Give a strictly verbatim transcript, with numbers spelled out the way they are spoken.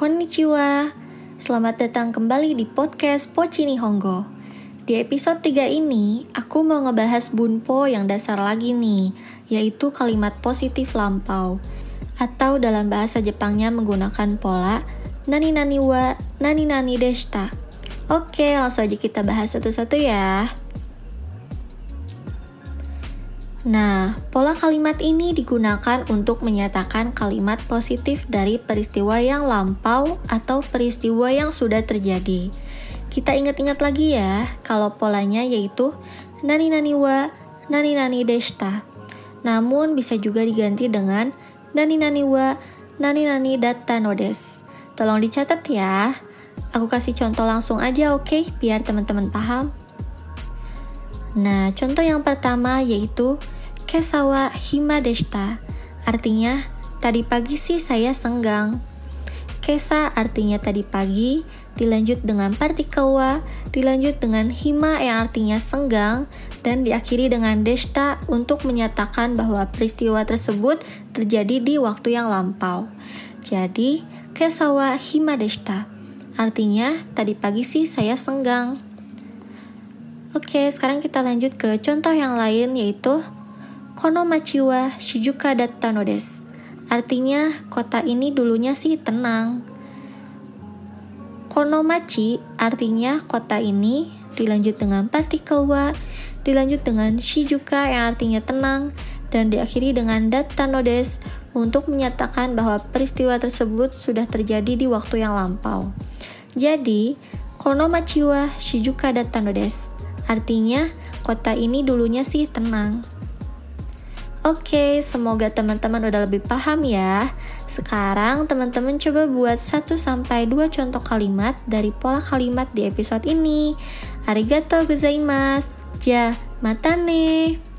Konnichiwa, selamat datang kembali di podcast Pochi Nihongo. Di episode tiga ini, aku mau ngebahas bunpo yang dasar lagi nih, yaitu kalimat positif lampau. Atau dalam bahasa Jepangnya menggunakan pola nani nani wa nani nani deshita. Oke, langsung aja kita bahas satu-satu ya. Nah, pola kalimat ini digunakan untuk menyatakan kalimat positif dari peristiwa yang lampau atau peristiwa yang sudah terjadi. Kita ingat-ingat lagi ya, kalau polanya yaitu nani nani wa nani nani deshita. Namun bisa juga diganti dengan nani nani wa nani nani datta no desu. Tolong dicatat ya. Aku kasih contoh langsung aja, oke, biar teman-teman paham. Nah, contoh yang pertama yaitu kesa wa hima deshita. Artinya, tadi pagi sih saya senggang. Kesa artinya tadi pagi, dilanjut dengan partikel wa, dilanjut dengan hima yang artinya senggang, dan diakhiri dengan deshita untuk menyatakan bahwa peristiwa tersebut terjadi di waktu yang lampau. Jadi, kesa wa hima deshita. Artinya, tadi pagi sih saya senggang. Oke, sekarang kita lanjut ke contoh yang lain yaitu kono machi wa shizuka datta no desu. Artinya, kota ini dulunya sih tenang. Kono machi artinya kota ini, dilanjut dengan partikel wa, dilanjut dengan shizuka yang artinya tenang, dan diakhiri dengan datta no desu untuk menyatakan bahwa peristiwa tersebut sudah terjadi di waktu yang lampau. Jadi, kono machi wa shizuka datta no desu. Artinya, kota ini dulunya sih tenang. Oke, semoga teman-teman udah lebih paham ya. Sekarang teman-teman coba buat satu sampai dua contoh kalimat dari pola kalimat di episode ini. Arigatou gozaimasu. Ja, mata ne.